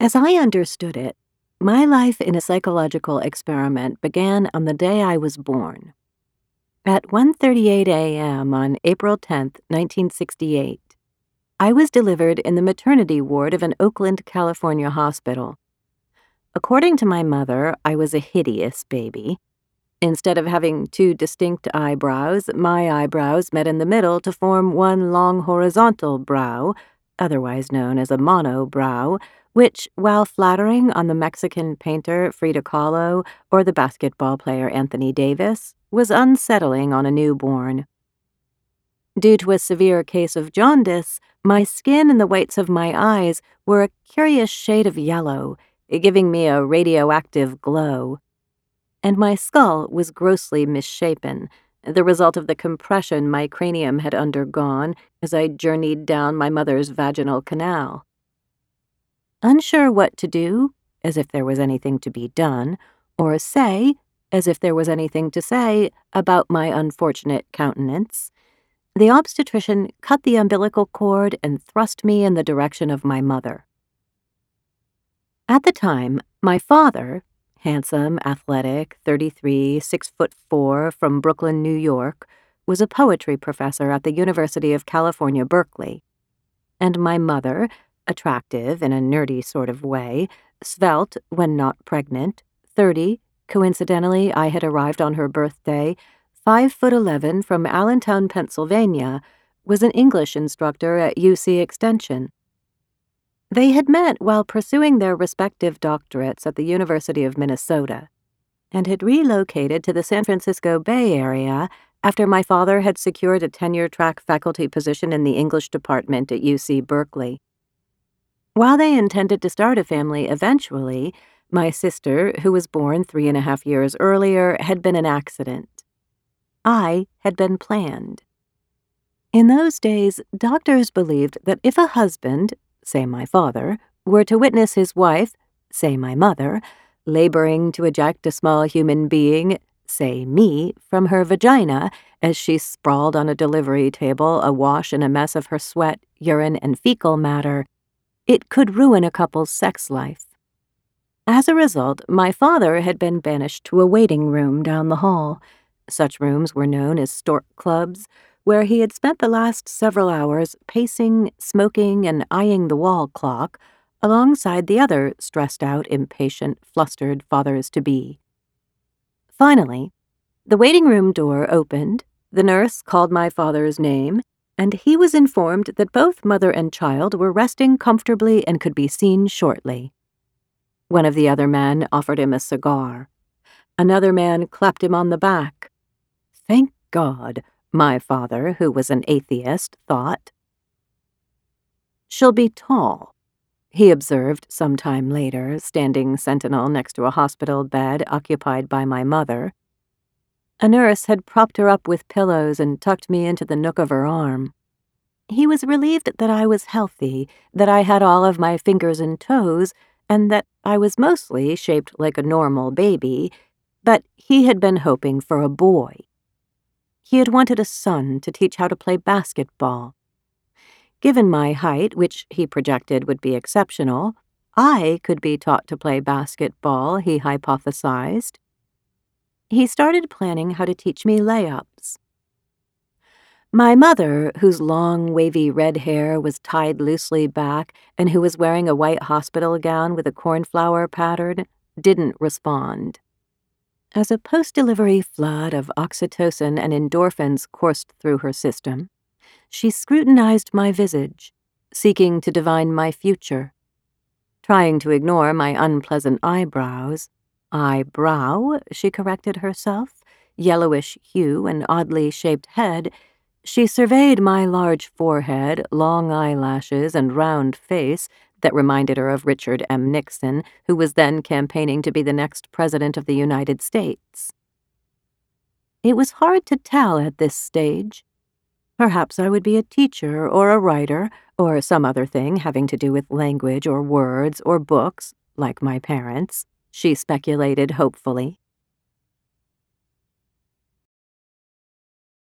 As I understood it, my life in a psychological experiment began on the day I was born. At 1:38 a.m. on April 10, 1968, I was delivered in the maternity ward of an Oakland, California hospital. According to my mother, I was a hideous baby. Instead of having two distinct eyebrows, my eyebrows met in the middle to form one long horizontal brow, otherwise known as a monobrow, which, while flattering on the Mexican painter Frida Kahlo or the basketball player Anthony Davis, was unsettling on a newborn. Due to a severe case of jaundice, my skin and the whites of my eyes were a curious shade of yellow, giving me a radioactive glow. And my skull was grossly misshapen, the result of the compression my cranium had undergone as I journeyed down my mother's vaginal canal. Unsure what to do, as if there was anything to be done, or say, as if there was anything to say about my unfortunate countenance, the obstetrician cut the umbilical cord and thrust me in the direction of my mother. At the time, my father, handsome, athletic, 33, 6'4", from Brooklyn, New York, was a poetry professor at the University of California, Berkeley. And my mother, attractive in a nerdy sort of way, svelte when not pregnant, 30, coincidentally I had arrived on her birthday, 5'11", from Allentown, Pennsylvania, was an English instructor at UC Extension. They had met while pursuing their respective doctorates at the University of Minnesota, and had relocated to the San Francisco Bay Area after my father had secured a tenure-track faculty position in the English department at UC Berkeley. While they intended to start a family eventually, my sister, who was born 3.5 years earlier, had been an accident. I had been planned. In those days, doctors believed that if a husband, say my father, were to witness his wife, say my mother, laboring to eject a small human being, say me, from her vagina as she sprawled on a delivery table awash in a mess of her sweat, urine, and fecal matter, it could ruin a couple's sex life. As a result, my father had been banished to a waiting room down the hall. Such rooms were known as stork clubs, where he had spent the last several hours pacing, smoking, and eyeing the wall clock, alongside the other stressed-out, impatient, flustered fathers-to-be. Finally, the waiting room door opened, the nurse called my father's name, and he was informed that both mother and child were resting comfortably and could be seen shortly. One of the other men offered him a cigar. Another man clapped him on the back. Thank God, my father, who was an atheist, thought. She'll be tall, he observed some time later, standing sentinel next to a hospital bed occupied by my mother. A nurse had propped her up with pillows and tucked me into the nook of her arm. He was relieved that I was healthy, that I had all of my fingers and toes, and that I was mostly shaped like a normal baby, but he had been hoping for a boy. He had wanted a son to teach how to play basketball. Given my height, which he projected would be exceptional, I could be taught to play basketball, he hypothesized. He started planning how to teach me layups. My mother, whose long, wavy red hair was tied loosely back and who was wearing a white hospital gown with a cornflower pattern, didn't respond. As a post-delivery flood of oxytocin and endorphins coursed through her system, she scrutinized my visage, seeking to divine my future. Trying to ignore my unpleasant eyebrows, eyebrow, she corrected herself, yellowish hue and oddly shaped head, she surveyed my large forehead, long eyelashes, and round face that reminded her of Richard M. Nixon, who was then campaigning to be the next president of the United States. It was hard to tell at this stage. Perhaps I would be a teacher or a writer or some other thing having to do with language or words or books, like my parents, she speculated hopefully.